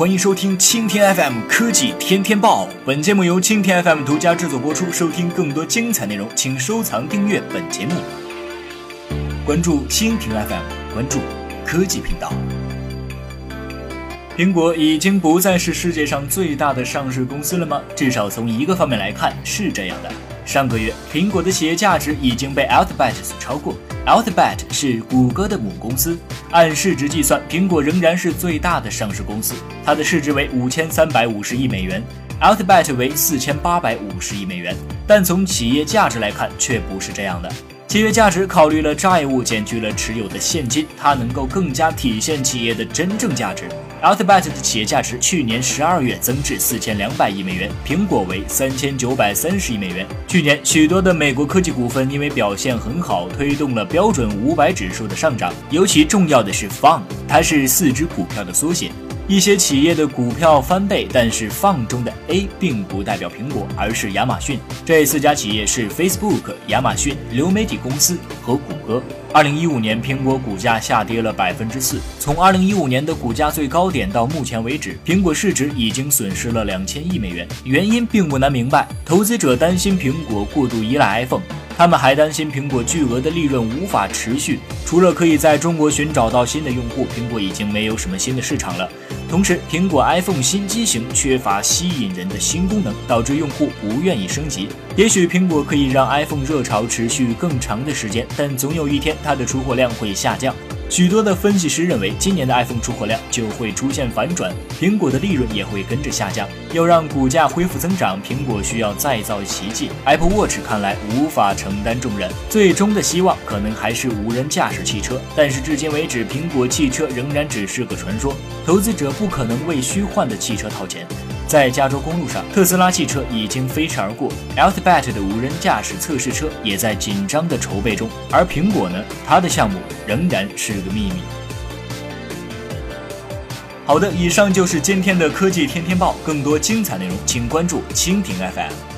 欢迎收听青天 FM 科技天天报，本节目由青天 FM 独家制作播出。收听更多精彩内容，请收藏订阅本节目，关注蜻蜓 FM， 关注科技频道。苹果已经不再是世界上最大的上市公司了吗？至少从一个方面来看是这样的。上个月，苹果的企业价值已经被 Alphabet 所超过。Alphabet 是谷歌的母公司，按市值计算，苹果仍然是最大的上市公司，它的市值为5350亿美元， Alphabet 为4850亿美元，但从企业价值来看却不是这样的。企业价值考虑了债务，减去了持有的现金，它能够更加体现企业的真正价值。Alphabet 的企业价值去年12月增至4200亿美元，苹果为3930亿美元。去年，许多的美国科技股份因为表现很好，推动了标准500指数的上涨。尤其重要的是 FUN， 它是4只股票的缩写。一些企业的股票翻倍，但是FUN中的 A 并不代表苹果，而是亚马逊。这4家企业是 Facebook、亚马逊、流媒体公司和谷歌。2015年，苹果股价下跌了4%。从2015年的股价最高点到目前为止，苹果市值已经损失了2000亿美元。原因并不难明白，投资者担心苹果过度依赖 iPhone。他们还担心苹果巨额的利润无法持续，除了可以在中国寻找到新的用户，苹果已经没有什么新的市场了。同时，苹果 iPhone 新机型缺乏吸引人的新功能，导致用户不愿意升级。也许苹果可以让 iPhone 热潮持续更长的时间，但总有一天它的出货量会下降。许多的分析师认为，今年的 iPhone 出货量就会出现反转，苹果的利润也会跟着下降。要让股价恢复增长，苹果需要再造奇迹。Apple Watch 看来无法承担重任，最终的希望可能还是无人驾驶汽车。但是至今为止，苹果汽车仍然只是个传说，投资者不可能为虚幻的汽车掏钱。在加州公路上，特斯拉汽车已经飞驰而过， Alphabet 的无人驾驶测试车也在紧张的筹备中，而苹果呢，它的项目仍然是个秘密。好的，以上就是今天的科技天天报，更多精彩内容请关注蜻蜓 FM。